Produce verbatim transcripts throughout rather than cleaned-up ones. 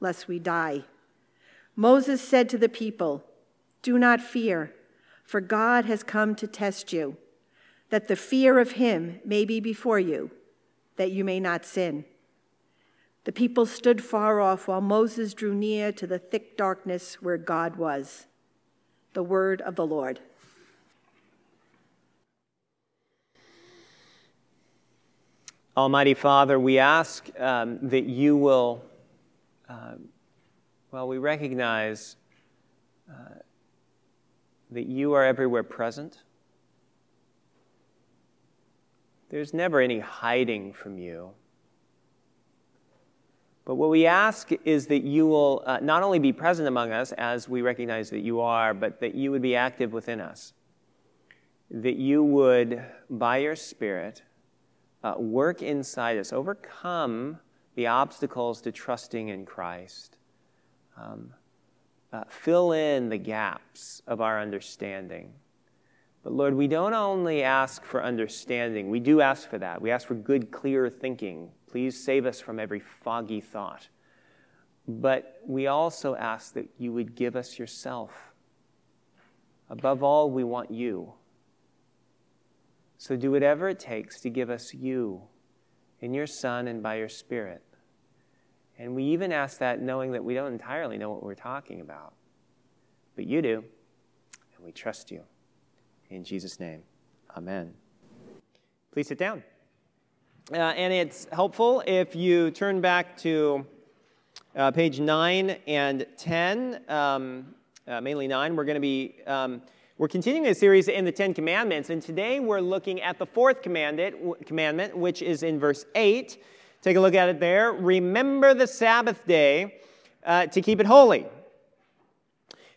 lest we die. Moses said to the people, Do not fear, for God has come to test you, that the fear of him may be before you, that you may not sin. The people stood far off while Moses drew near to the thick darkness where God was. The word of the Lord. Almighty Father, we ask um, that you will, uh, well, we recognize uh, that you are everywhere present. There's never any hiding from you. But what we ask is that you will uh, not only be present among us, as we recognize that you are, but that you would be active within us, that you would, by your Spirit, Uh, work inside us, overcome the obstacles to trusting in Christ. Um, uh, fill in the gaps of our understanding. But Lord, we don't only ask for understanding. We do ask for that. We ask for good, clear thinking. Please save us from every foggy thought. But we also ask that you would give us yourself. Above all, we want you. So do whatever it takes to give us you in your Son and by your Spirit. And we even ask that knowing that we don't entirely know what we're talking about. But you do, and we trust you. In Jesus' name, amen. Please sit down. Uh, and it's helpful if you turn back to uh, page nine and ten, um, uh, mainly nine. We're going to be... Um, We're continuing a series in the Ten Commandments, and today we're looking at the fourth commandment, which is in verse eight. Take a look at it there. Remember the Sabbath day uh, to keep it holy.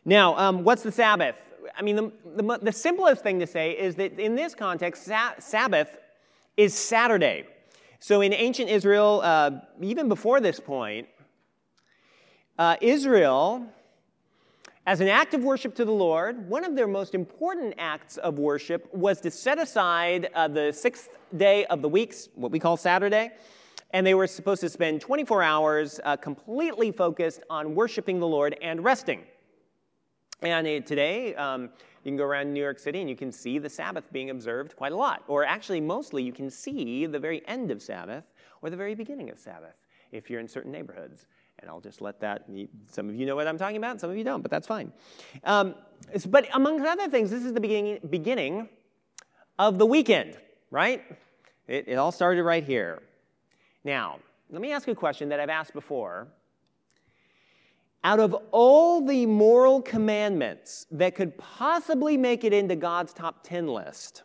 Now, um, what's the Sabbath? I mean, the, the, the simplest thing to say is that in this context, sa- Sabbath is Saturday. So in ancient Israel, uh, even before this point, uh, Israel... As an act of worship to the Lord, one of their most important acts of worship was to set aside uh, the sixth day of the week, what we call Saturday, and they were supposed to spend twenty-four hours uh, completely focused on worshiping the Lord and resting. And it, today, um, you can go around New York City and you can see the Sabbath being observed quite a lot. Or actually, mostly, you can see the very end of Sabbath or the very beginning of Sabbath if you're in certain neighborhoods. And I'll just let that, some of you know what I'm talking about, some of you don't, but that's fine. Um, but among other things, this is the beginning, beginning of the weekend, right? It, it all started right here. Now, let me ask you a question that I've asked before. Out of all the moral commandments that could possibly make it into God's top ten list,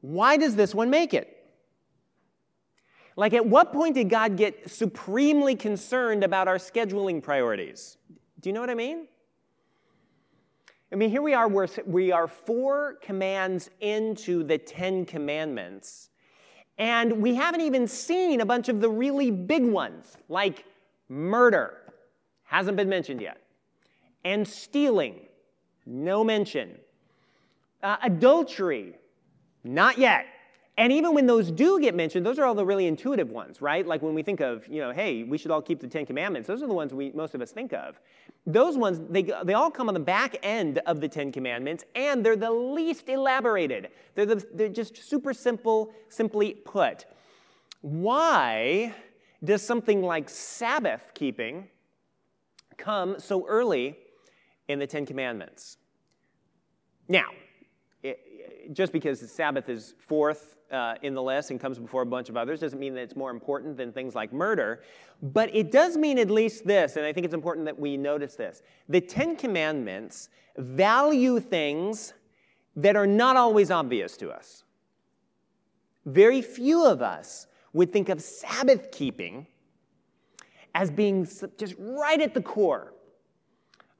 why does this one make it? Like, at what point did God get supremely concerned about our scheduling priorities? Do you know what I mean? I mean, here we are, we're, we are four commands into the Ten Commandments, and we haven't even seen a bunch of the really big ones, like murder, hasn't been mentioned yet, and stealing, no mention, uh, adultery, not yet. And even when those do get mentioned, those are all the really intuitive ones, right? Like when we think of, you know, hey, we should all keep the Ten Commandments. Those are the ones we most of us think of. Those ones, they they all come on the back end of the Ten Commandments, and they're the least elaborated. They're the, they're just super simple, simply put. Why does something like Sabbath keeping come so early in the Ten Commandments? Now, it, just because the Sabbath is fourth Uh, in the list and comes before a bunch of others doesn't mean that it's more important than things like murder, but it does mean at least this, and I think it's important that we notice this. The Ten Commandments value things that are not always obvious to us. Very few of us would think of Sabbath keeping as being just right at the core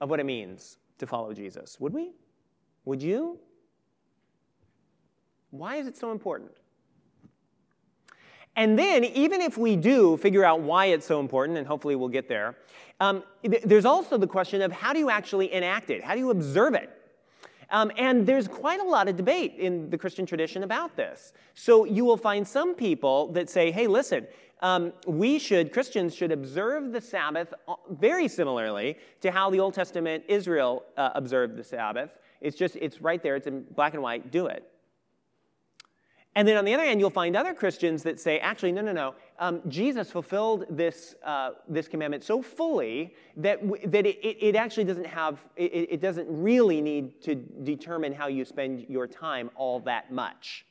of what it means to follow Jesus. Would we? Would you? Why is it so important? And then, even if we do figure out why it's so important, and hopefully we'll get there, um, th- there's also the question of how do you actually enact it? How do you observe it? Um, and there's quite a lot of debate in the Christian tradition about this. So you will find some people that say, hey, listen, um, we should, Christians should observe the Sabbath very similarly to how the Old Testament Israel uh, observed the Sabbath. It's just, it's right there, it's in black and white, do it. And then on the other hand, you'll find other Christians that say, actually, no, no, no, um, Jesus fulfilled this uh, this commandment so fully that w- that it, it, it actually doesn't have, it, it doesn't really need to determine how you spend your time all that much.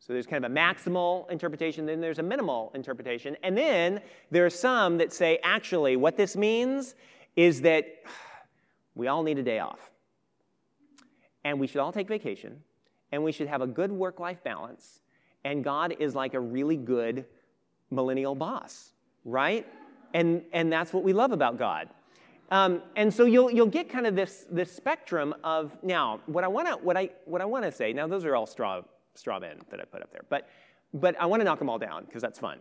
So there's kind of a maximal interpretation, then there's a minimal interpretation, and then there are some that say, actually, what this means is that we all need a day off, and we should all take vacation, and we should have a good work-life balance, and God is like a really good millennial boss, right? And and that's what we love about God. Um, and so you'll you'll get kind of this this spectrum of now what I wanna what I what I wanna say now those are all straw straw men that I put up there, but but I wanna knock them all down because that's fun,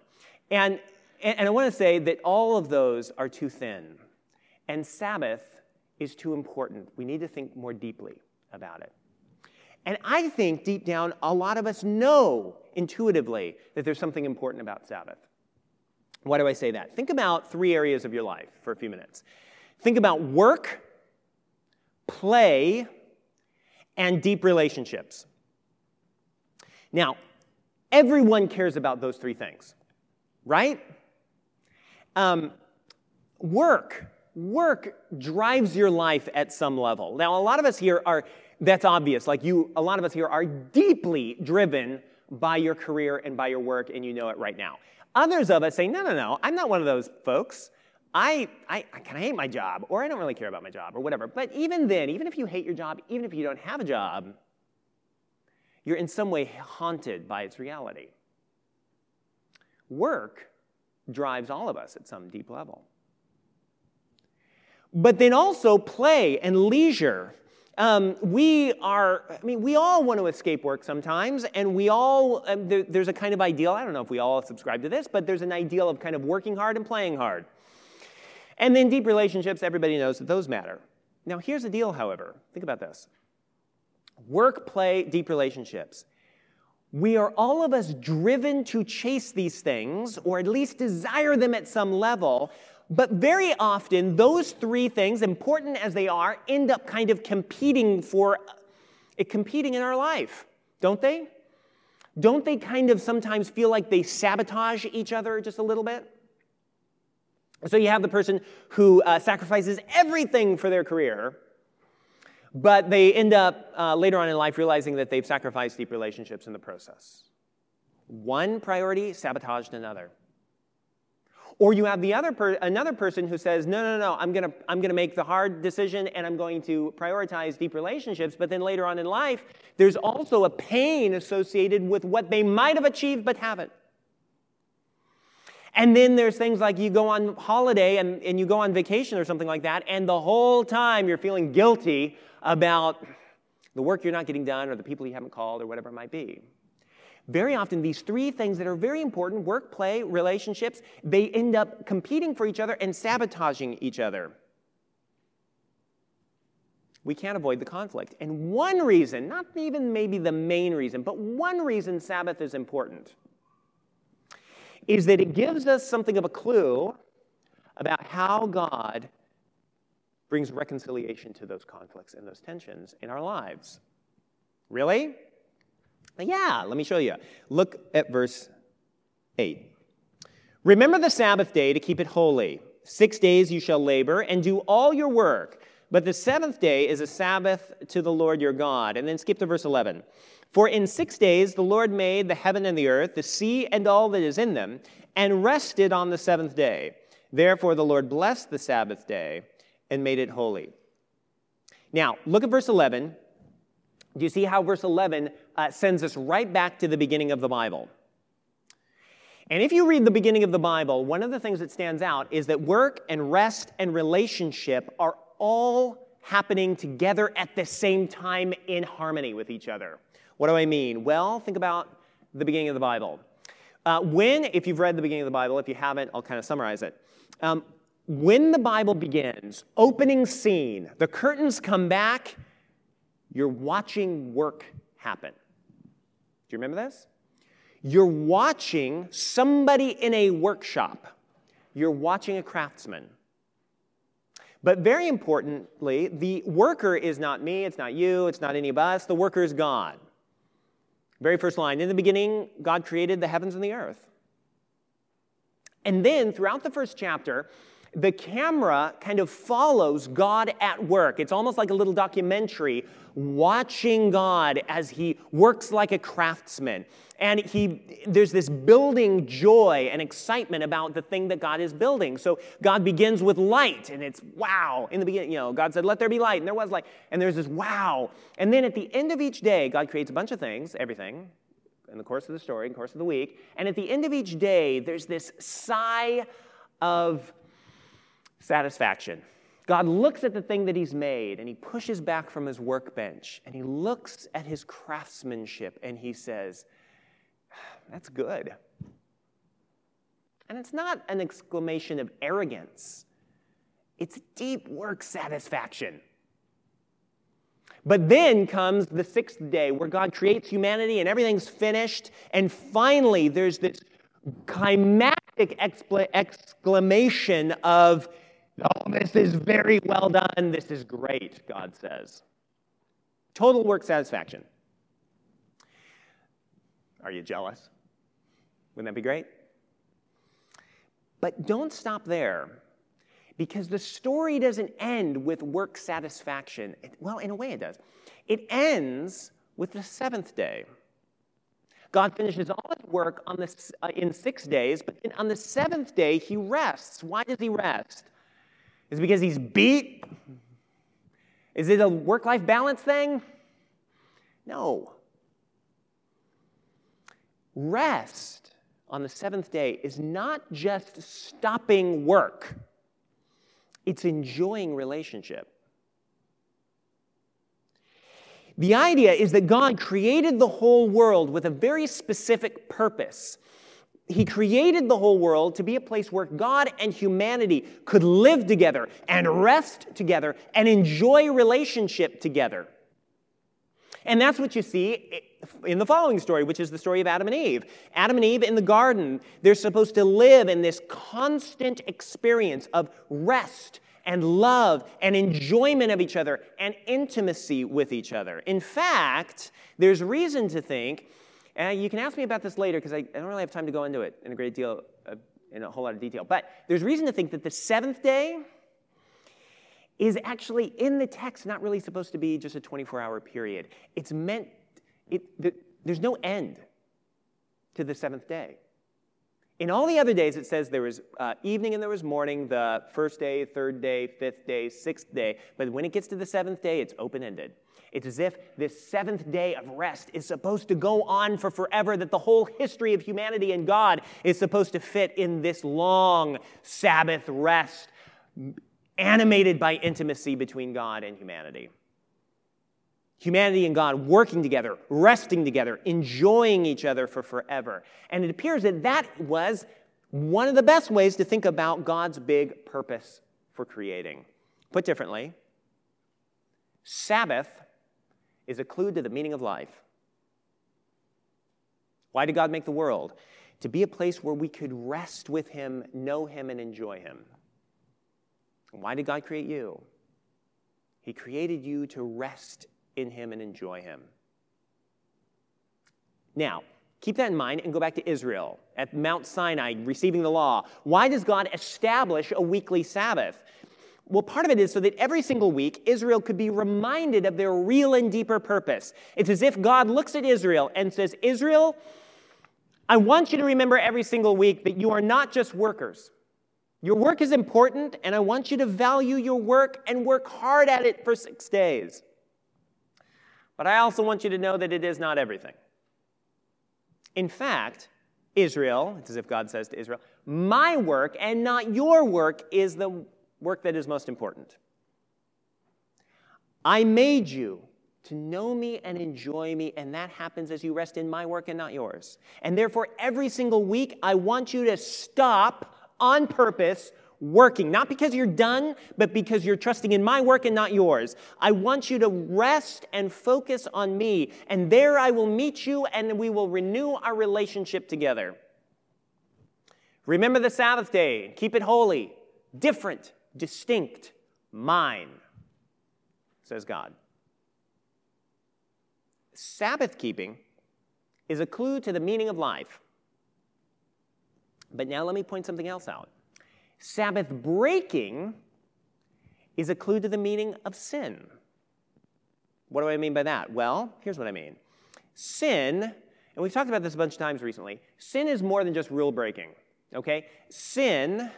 and, and and I wanna say that all of those are too thin, and Sabbath is too important. We need to think more deeply about it. And I think, deep down, a lot of us know intuitively that there's something important about Sabbath. Why do I say that? Think about three areas of your life for a few minutes. Think about work, play, and deep relationships. Now, everyone cares about those three things, right? Um, work. Work drives your life at some level. Now, a lot of us here are... That's obvious. Like you, a lot of us here are deeply driven by your career and by your work, and you know it right now. Others of us say, no, no, no, I'm not one of those folks. I, I, I kind of hate my job, or I don't really care about my job, or whatever. But even then, even if you hate your job, even if you don't have a job, you're in some way haunted by its reality. Work drives all of us at some deep level. But then also play and leisure. Um, we are, I mean, we all want to escape work sometimes, and we all, um, there, there's a kind of ideal, I don't know if we all subscribe to this, but there's an ideal of kind of working hard and playing hard. And then deep relationships, everybody knows that those matter. Now, here's the deal, however. Think about this. Work, play, deep relationships. We are all of us driven to chase these things, or at least desire them at some level, But very often, those three things, important as they are, end up kind of competing for, uh, competing in our life, don't they? Don't they kind of sometimes feel like they sabotage each other just a little bit? So you have the person who uh, sacrifices everything for their career, but they end up uh, later on in life realizing that they've sacrificed deep relationships in the process. One priority sabotaged another. Or you have the other per- another person who says, no, no, no, I'm gonna I'm gonna make the hard decision and I'm going to prioritize deep relationships. But then later on in life, there's also a pain associated with what they might have achieved but haven't. And then there's things like you go on holiday and, and you go on vacation or something like that, and the whole time you're feeling guilty about the work you're not getting done or the people you haven't called or whatever it might be. Very often, these three things that are very important, work, play, relationships, they end up competing for each other and sabotaging each other. We can't avoid the conflict. And one reason, not even maybe the main reason, but one reason Sabbath is important is that it gives us something of a clue about how God brings reconciliation to those conflicts and those tensions in our lives. Really? Yeah, let me show you. Look at verse eight. Remember the Sabbath day to keep it holy. Six days you shall labor and do all your work, but the seventh day is a Sabbath to the Lord your God. And then skip to verse eleven. For in six days the Lord made the heaven and the earth, the sea and all that is in them, and rested on the seventh day. Therefore the Lord blessed the Sabbath day and made it holy. Now, look at verse eleven. Do you see how verse eleven uh, sends us right back to the beginning of the Bible? And if you read the beginning of the Bible, one of the things that stands out is that work and rest and relationship are all happening together at the same time in harmony with each other. What do I mean? Well, think about the beginning of the Bible. Uh, when, if you've read the beginning of the Bible, if you haven't, I'll kind of summarize it. Um, when the Bible begins, opening scene, the curtains come back, you're watching work happen. Do you remember this? You're watching somebody in a workshop. You're watching a craftsman. But very importantly, the worker is not me, it's not you, it's not any of us. The worker is God. Very first line, in the beginning, God created the heavens and the earth. And then throughout the first chapter, the camera kind of follows God at work. It's almost like a little documentary, watching God as he works like a craftsman. And he, there's this building joy and excitement about the thing that God is building. So God begins with light, and it's wow. In the beginning, you know, God said, let there be light, and there was light. And there's this wow. And then at the end of each day, God creates a bunch of things, everything, in the course of the story, in the course of the week. And at the end of each day, there's this sigh of satisfaction. God looks at the thing that he's made, and he pushes back from his workbench, and he looks at his craftsmanship, and he says, that's good. And it's not an exclamation of arrogance. It's deep work satisfaction. But then comes the sixth day where God creates humanity, and everything's finished, and finally there's this climactic excla- exclamation of, oh, this is very well done. This is great, God says. Total work satisfaction. Are you jealous? Wouldn't that be great? But don't stop there, because the story doesn't end with work satisfaction. Well, in a way it does. It ends with the seventh day. God finishes all his work on this, uh, in six days, but then on the seventh day, he rests. Why does he rest? Is it because he's beat? Is it a work-life balance thing? No. Rest on the seventh day is not just stopping work. It's enjoying relationship. The idea is that God created the whole world with a very specific purpose. He created the whole world to be a place where God and humanity could live together and rest together and enjoy relationship together. And that's what you see in the following story, which is the story of Adam and Eve. Adam and Eve in the garden, they're supposed to live in this constant experience of rest and love and enjoyment of each other and intimacy with each other. In fact, there's reason to think, and you can ask me about this later because I, I don't really have time to go into it in a great deal, uh, in a whole lot of detail, but there's reason to think that the seventh day is actually in the text not really supposed to be just a twenty-four hour period. It's meant, it, the, there's no end to the seventh day. In all the other days, it says there was uh, evening and there was morning, the first day, third day, fifth day, sixth day. But when it gets to the seventh day, it's open-ended. It's as if this seventh day of rest is supposed to go on for forever, that the whole history of humanity and God is supposed to fit in this long Sabbath rest animated by intimacy between God and humanity. Humanity and God working together, resting together, enjoying each other for forever. And it appears that that was one of the best ways to think about God's big purpose for creating. Put differently, Sabbath is a clue to the meaning of life. Why did God make the world? To be a place where we could rest with him, know him, and enjoy him. Why did God create you? He created you to rest in him and enjoy him. Now, keep that in mind and go back to Israel at Mount Sinai, receiving the law. Why does God establish a weekly Sabbath? Well, part of it is so that every single week, Israel could be reminded of their real and deeper purpose. It's as if God looks at Israel and says, Israel, I want you to remember every single week that you are not just workers. Your work is important, and I want you to value your work and work hard at it for six days. But I also want you to know that it is not everything. In fact, Israel, it's as if God says to Israel, my work and not your work is the work that is most important. I made you to know me and enjoy me, and that happens as you rest in my work and not yours. And therefore, every single week, I want you to stop on purpose working, not because you're done, but because you're trusting in my work and not yours. I want you to rest and focus on me, and there I will meet you, and we will renew our relationship together. Remember the Sabbath day. Keep it holy, different, distinct, mine, says God. Sabbath keeping is a clue to the meaning of life. But now let me point something else out. Sabbath breaking is a clue to the meaning of sin. What do I mean by that? Well, here's what I mean. Sin, and we've talked about this a bunch of times recently, sin is more than just rule breaking, okay? Sin,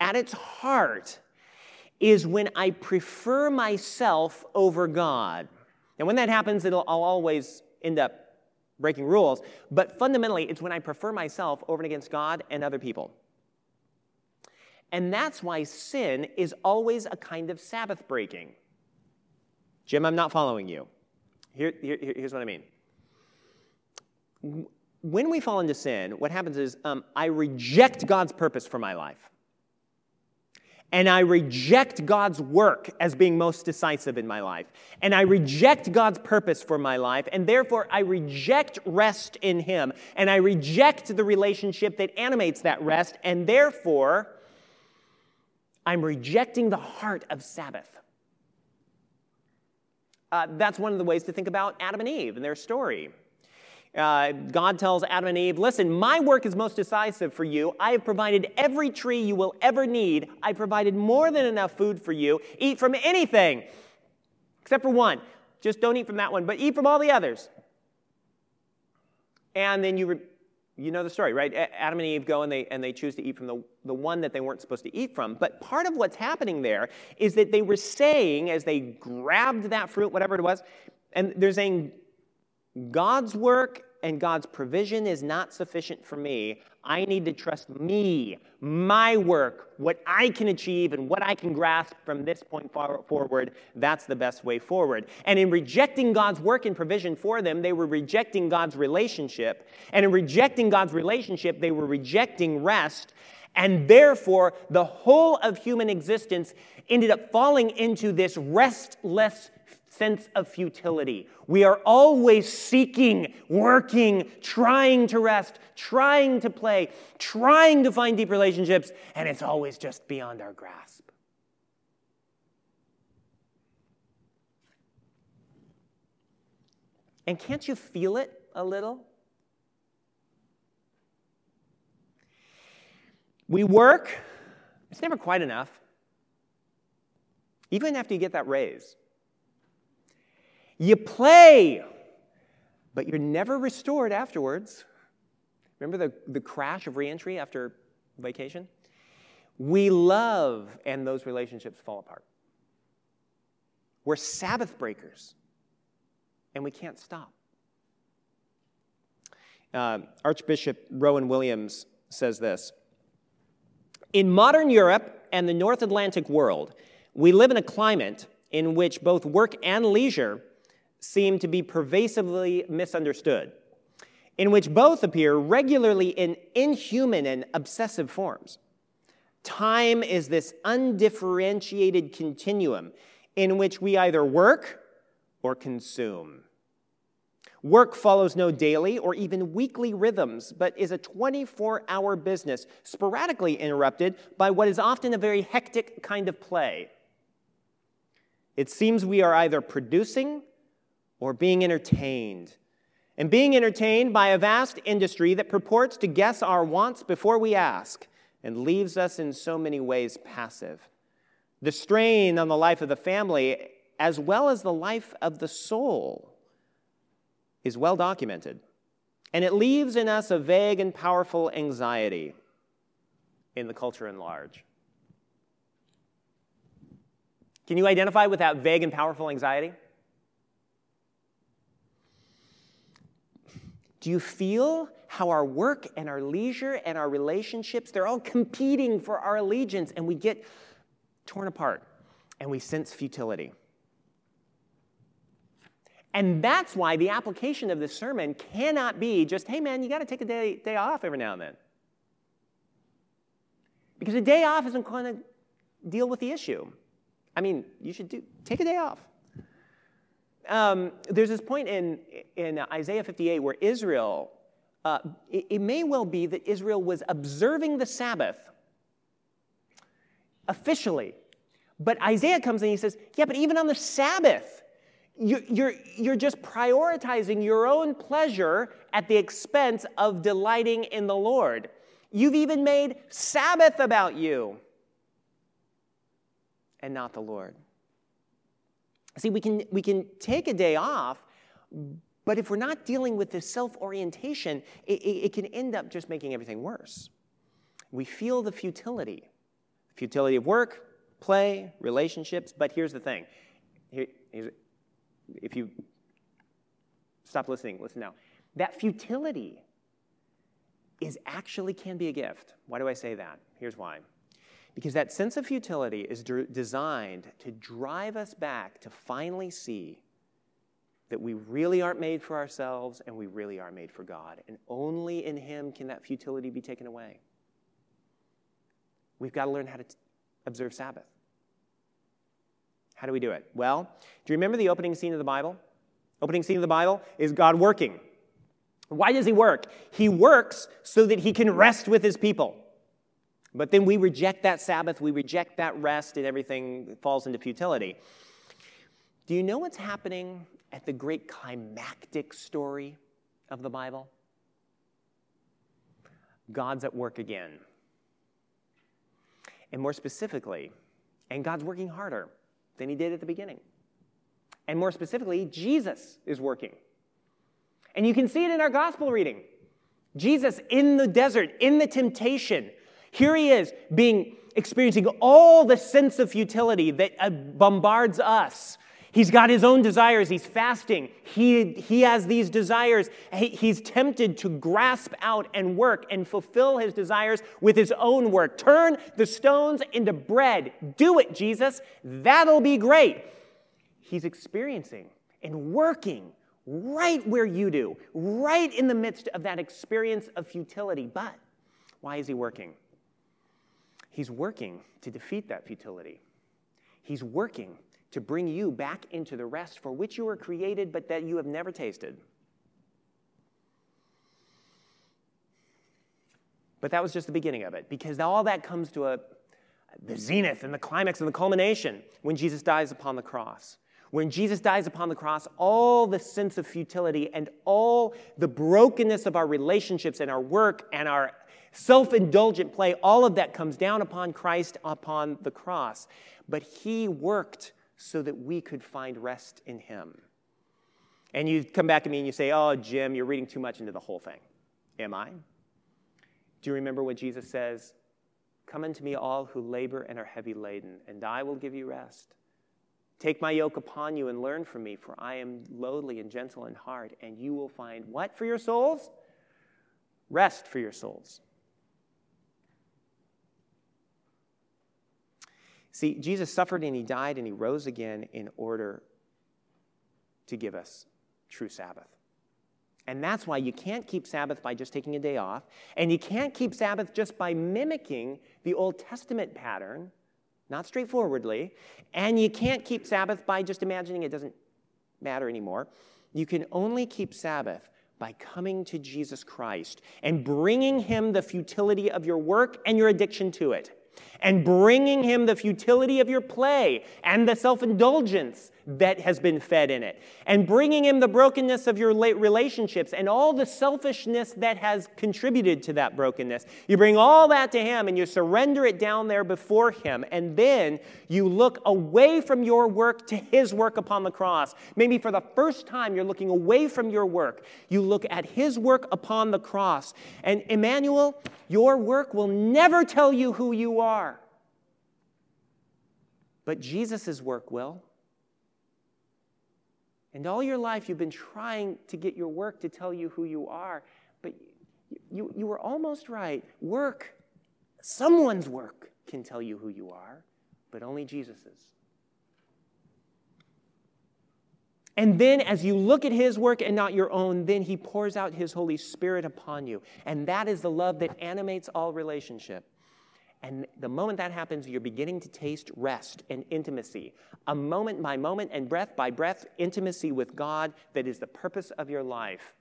at its heart, is when I prefer myself over God. And when that happens, it'll, I'll always end up breaking rules, but fundamentally, it's when I prefer myself over and against God and other people. And that's why sin is always a kind of Sabbath breaking. Jim, I'm not following you. Here, here, here's what I mean. When we fall into sin, what happens is um, I reject God's purpose for my life. And I reject God's work as being most decisive in my life. And I reject God's purpose for my life. And therefore, I reject rest in him. And I reject the relationship that animates that rest. And therefore, I'm rejecting the heart of Sabbath. Uh, that's one of the ways to think about Adam and Eve and their story. Uh, God tells Adam and Eve, listen, my work is most decisive for you. I have provided every tree you will ever need. I provided more than enough food for you. Eat from anything, except for one. Just don't eat from that one, but eat from all the others. And then you re- you know the story, right? Adam and Eve go and they and they choose to eat from the, the one that they weren't supposed to eat from. But part of what's happening there is that they were saying, as they grabbed that fruit, whatever it was, and they're saying, God's work and God's provision is not sufficient for me. I need to trust me, my work, what I can achieve and what I can grasp from this point forward. That's the best way forward. And in rejecting God's work and provision for them, they were rejecting God's relationship. And in rejecting God's relationship, they were rejecting rest. And therefore, the whole of human existence ended up falling into this restless sense of futility. We are always seeking, working, trying to rest, trying to play, trying to find deep relationships, and it's always just beyond our grasp. And can't you feel it a little? We work, it's never quite enough. Even after you get that raise. You play, but you're never restored afterwards. Remember the, the crash of reentry after vacation? We love, and those relationships fall apart. We're Sabbath breakers, and we can't stop. Uh, Archbishop Rowan Williams says this, "In modern Europe and the North Atlantic world, we live in a climate in which both work and leisure seem to be pervasively misunderstood, in which both appear regularly in inhuman and obsessive forms. Time is this undifferentiated continuum in which we either work or consume. Work follows no daily or even weekly rhythms, but is a twenty-four hour business, sporadically interrupted by what is often a very hectic kind of play. It seems we are either producing or being entertained, and being entertained by a vast industry that purports to guess our wants before we ask and leaves us in so many ways passive. The strain on the life of the family, as well as the life of the soul, is well documented, and it leaves in us a vague and powerful anxiety in the culture in large." Can you identify with that vague and powerful anxiety? Do you feel how our work and our leisure and our relationships, they're all competing for our allegiance, and we get torn apart, and we sense futility? And that's why the application of this sermon cannot be just, hey, man, you got to take a day, day off every now and then. Because a day off isn't going to deal with the issue. I mean, you should do take a day off. Um, there's this point in, in Isaiah fifty-eight where Israel, uh, it, it may well be that Israel was observing the Sabbath officially. But Isaiah comes in and he says, yeah, but even on the Sabbath, You're, you're, you're just prioritizing your own pleasure at the expense of delighting in the Lord. You've even made Sabbath about you and not the Lord. See, we can, we can take a day off, but if we're not dealing with this self-orientation, it, it, it can end up just making everything worse. We feel the futility. Futility of work, play, relationships, but here's the thing. Here, here's If you stop listening, listen now. That futility is actually can be a gift. Why do I say that? Here's why. Because that sense of futility is de- designed to drive us back to finally see that we really aren't made for ourselves and we really are made for God. And only in Him can that futility be taken away. We've got to learn how to t- observe Sabbath. How do we do it? Well, do you remember the opening scene of the Bible? Opening scene of the Bible is God working. Why does He work? He works so that He can rest with His people. But then we reject that Sabbath, we reject that rest, and everything falls into futility. Do you know what's happening at the great climactic story of the Bible? God's at work again. And more specifically, and God's working harder than He did at the beginning. And more specifically, Jesus is working. And you can see it in our gospel reading. Jesus in the desert, in the temptation. Here He is being experiencing all the sense of futility that uh, bombards us. He's got His own desires. He's fasting. He, he has these desires. He, he's tempted to grasp out and work and fulfill His desires with His own work. Turn the stones into bread. Do it, Jesus. That'll be great. He's experiencing and working right where you do, right in the midst of that experience of futility. But why is He working? He's working to defeat that futility. He's working to bring you back into the rest for which you were created, but that you have never tasted. But that was just the beginning of it, because all that comes to a, the zenith and the climax and the culmination when Jesus dies upon the cross. When Jesus dies upon the cross, all the sense of futility and all the brokenness of our relationships and our work and our self-indulgent play, all of that comes down upon Christ upon the cross. But he worked so that we could find rest in him. And you come back to me and you say, oh, Jim, you're reading too much into the whole thing. Am I? Do you remember what Jesus says? Come unto me all who labor and are heavy laden, and I will give you rest. Take my yoke upon you and learn from me, for I am lowly and gentle in heart, and you will find what for your souls? Rest for your souls. See, Jesus suffered and he died and he rose again in order to give us true Sabbath. And that's why you can't keep Sabbath by just taking a day off. And you can't keep Sabbath just by mimicking the Old Testament pattern, not straightforwardly. And you can't keep Sabbath by just imagining it doesn't matter anymore. You can only keep Sabbath by coming to Jesus Christ and bringing him the futility of your work and your addiction to it, and bringing him the futility of your play and the self-indulgence that has been fed in it, and bringing him the brokenness of your relationships and all the selfishness that has contributed to that brokenness. You bring all that to him and you surrender it down there before him, and then you look away from your work to his work upon the cross. Maybe for the first time you're looking away from your work. You look at his work upon the cross. And Emmanuel, your work will never tell you who you are, but Jesus' work will. And all your life you've been trying to get your work to tell you who you are, but you, you were almost right. Work, someone's work can tell you who you are, but only Jesus's. And then as you look at his work and not your own, then he pours out his Holy Spirit upon you. And that is the love that animates all relationship. And the moment that happens, you're beginning to taste rest and intimacy, a moment by moment and breath by breath intimacy with God that is the purpose of your life.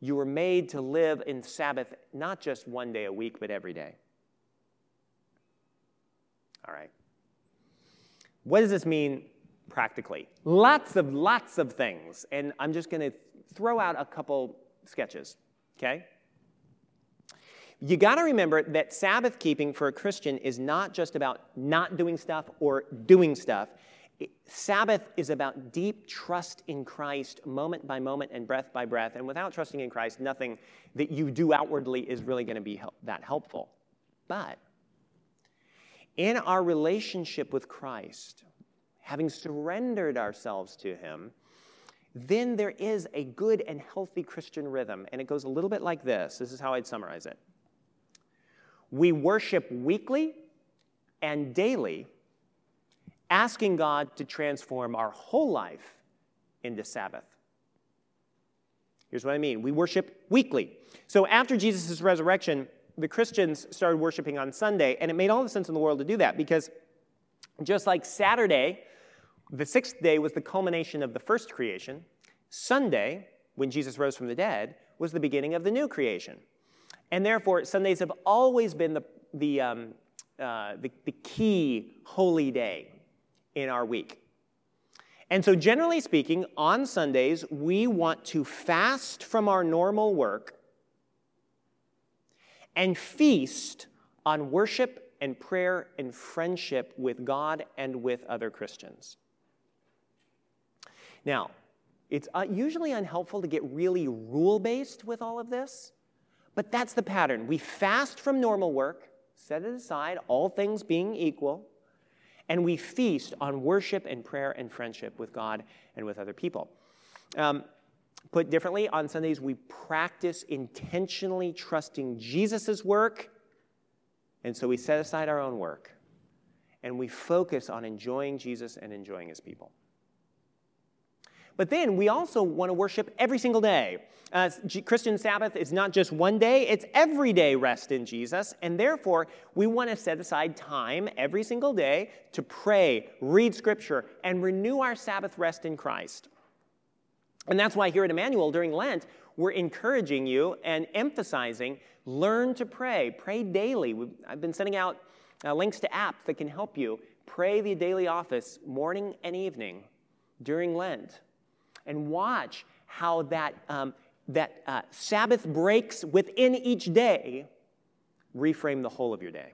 You were made to live in Sabbath, not just one day a week, but every day. All right. What does this mean practically? Lots of, lots of things. And I'm just going to throw out a couple sketches, okay? You got to remember that Sabbath keeping for a Christian is not just about not doing stuff or doing stuff. It, Sabbath is about deep trust in Christ, moment by moment and breath by breath. And without trusting in Christ, nothing that you do outwardly is really going to be help, that helpful. But in our relationship with Christ, having surrendered ourselves to him, then there is a good and healthy Christian rhythm. And it goes a little bit like this. This is how I'd summarize it. We worship weekly and daily, asking God to transform our whole life into Sabbath. Here's what I mean. We worship weekly. So after Jesus' resurrection, the Christians started worshiping on Sunday, and it made all the sense in the world to do that, because just like Saturday, the sixth day was the culmination of the first creation, Sunday, when Jesus rose from the dead, was the beginning of the new creation. And therefore, Sundays have always been the the, um, uh, the the key holy day in our week. And so generally speaking, on Sundays, we want to fast from our normal work and feast on worship and prayer and friendship with God and with other Christians. Now, it's usually unhelpful to get really rule-based with all of this, but that's the pattern. We fast from normal work, set it aside, all things being equal, and we feast on worship and prayer and friendship with God and with other people. Um, put differently, on Sundays we practice intentionally trusting Jesus' work, and so we set aside our own work, and we focus on enjoying Jesus and enjoying his people. But then we also want to worship every single day. Uh, Christian Sabbath is not just one day, it's every day rest in Jesus, and therefore we want to set aside time every single day to pray, read Scripture, and renew our Sabbath rest in Christ. And that's why here at Emmanuel during Lent, we're encouraging you and emphasizing learn to pray. Pray daily. We've, I've been sending out uh, links to apps that can help you pray the daily office morning and evening during Lent, and watch how that um, that uh, Sabbath breaks within each day reframe the whole of your day.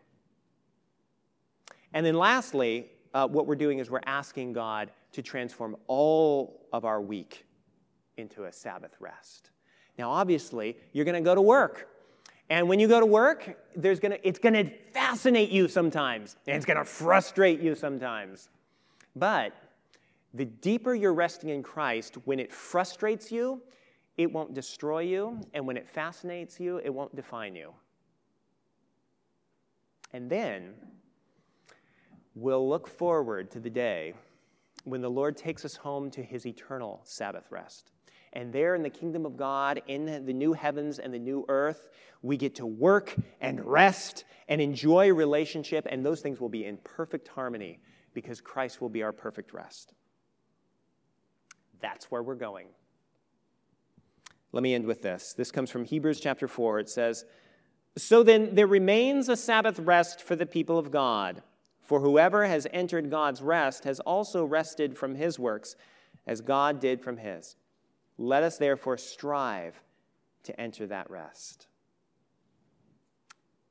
And then lastly, uh, what we're doing is we're asking God to transform all of our week into a Sabbath rest. Now, obviously, you're going to go to work. And when you go to work, there's gonna, it's going to fascinate you sometimes, and it's going to frustrate you sometimes. But the deeper you're resting in Christ, when it frustrates you, it won't destroy you, and when it fascinates you, it won't define you. And then we'll look forward to the day when the Lord takes us home to his eternal Sabbath rest. And there in the kingdom of God, in the new heavens and the new earth, we get to work and rest and enjoy relationship, and those things will be in perfect harmony because Christ will be our perfect rest. That's where we're going. Let me end with this. This comes from Hebrews chapter four. It says, "So then there remains a Sabbath rest for the people of God. For whoever has entered God's rest has also rested from his works, as God did from his. Let us therefore strive to enter that rest."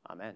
Amen.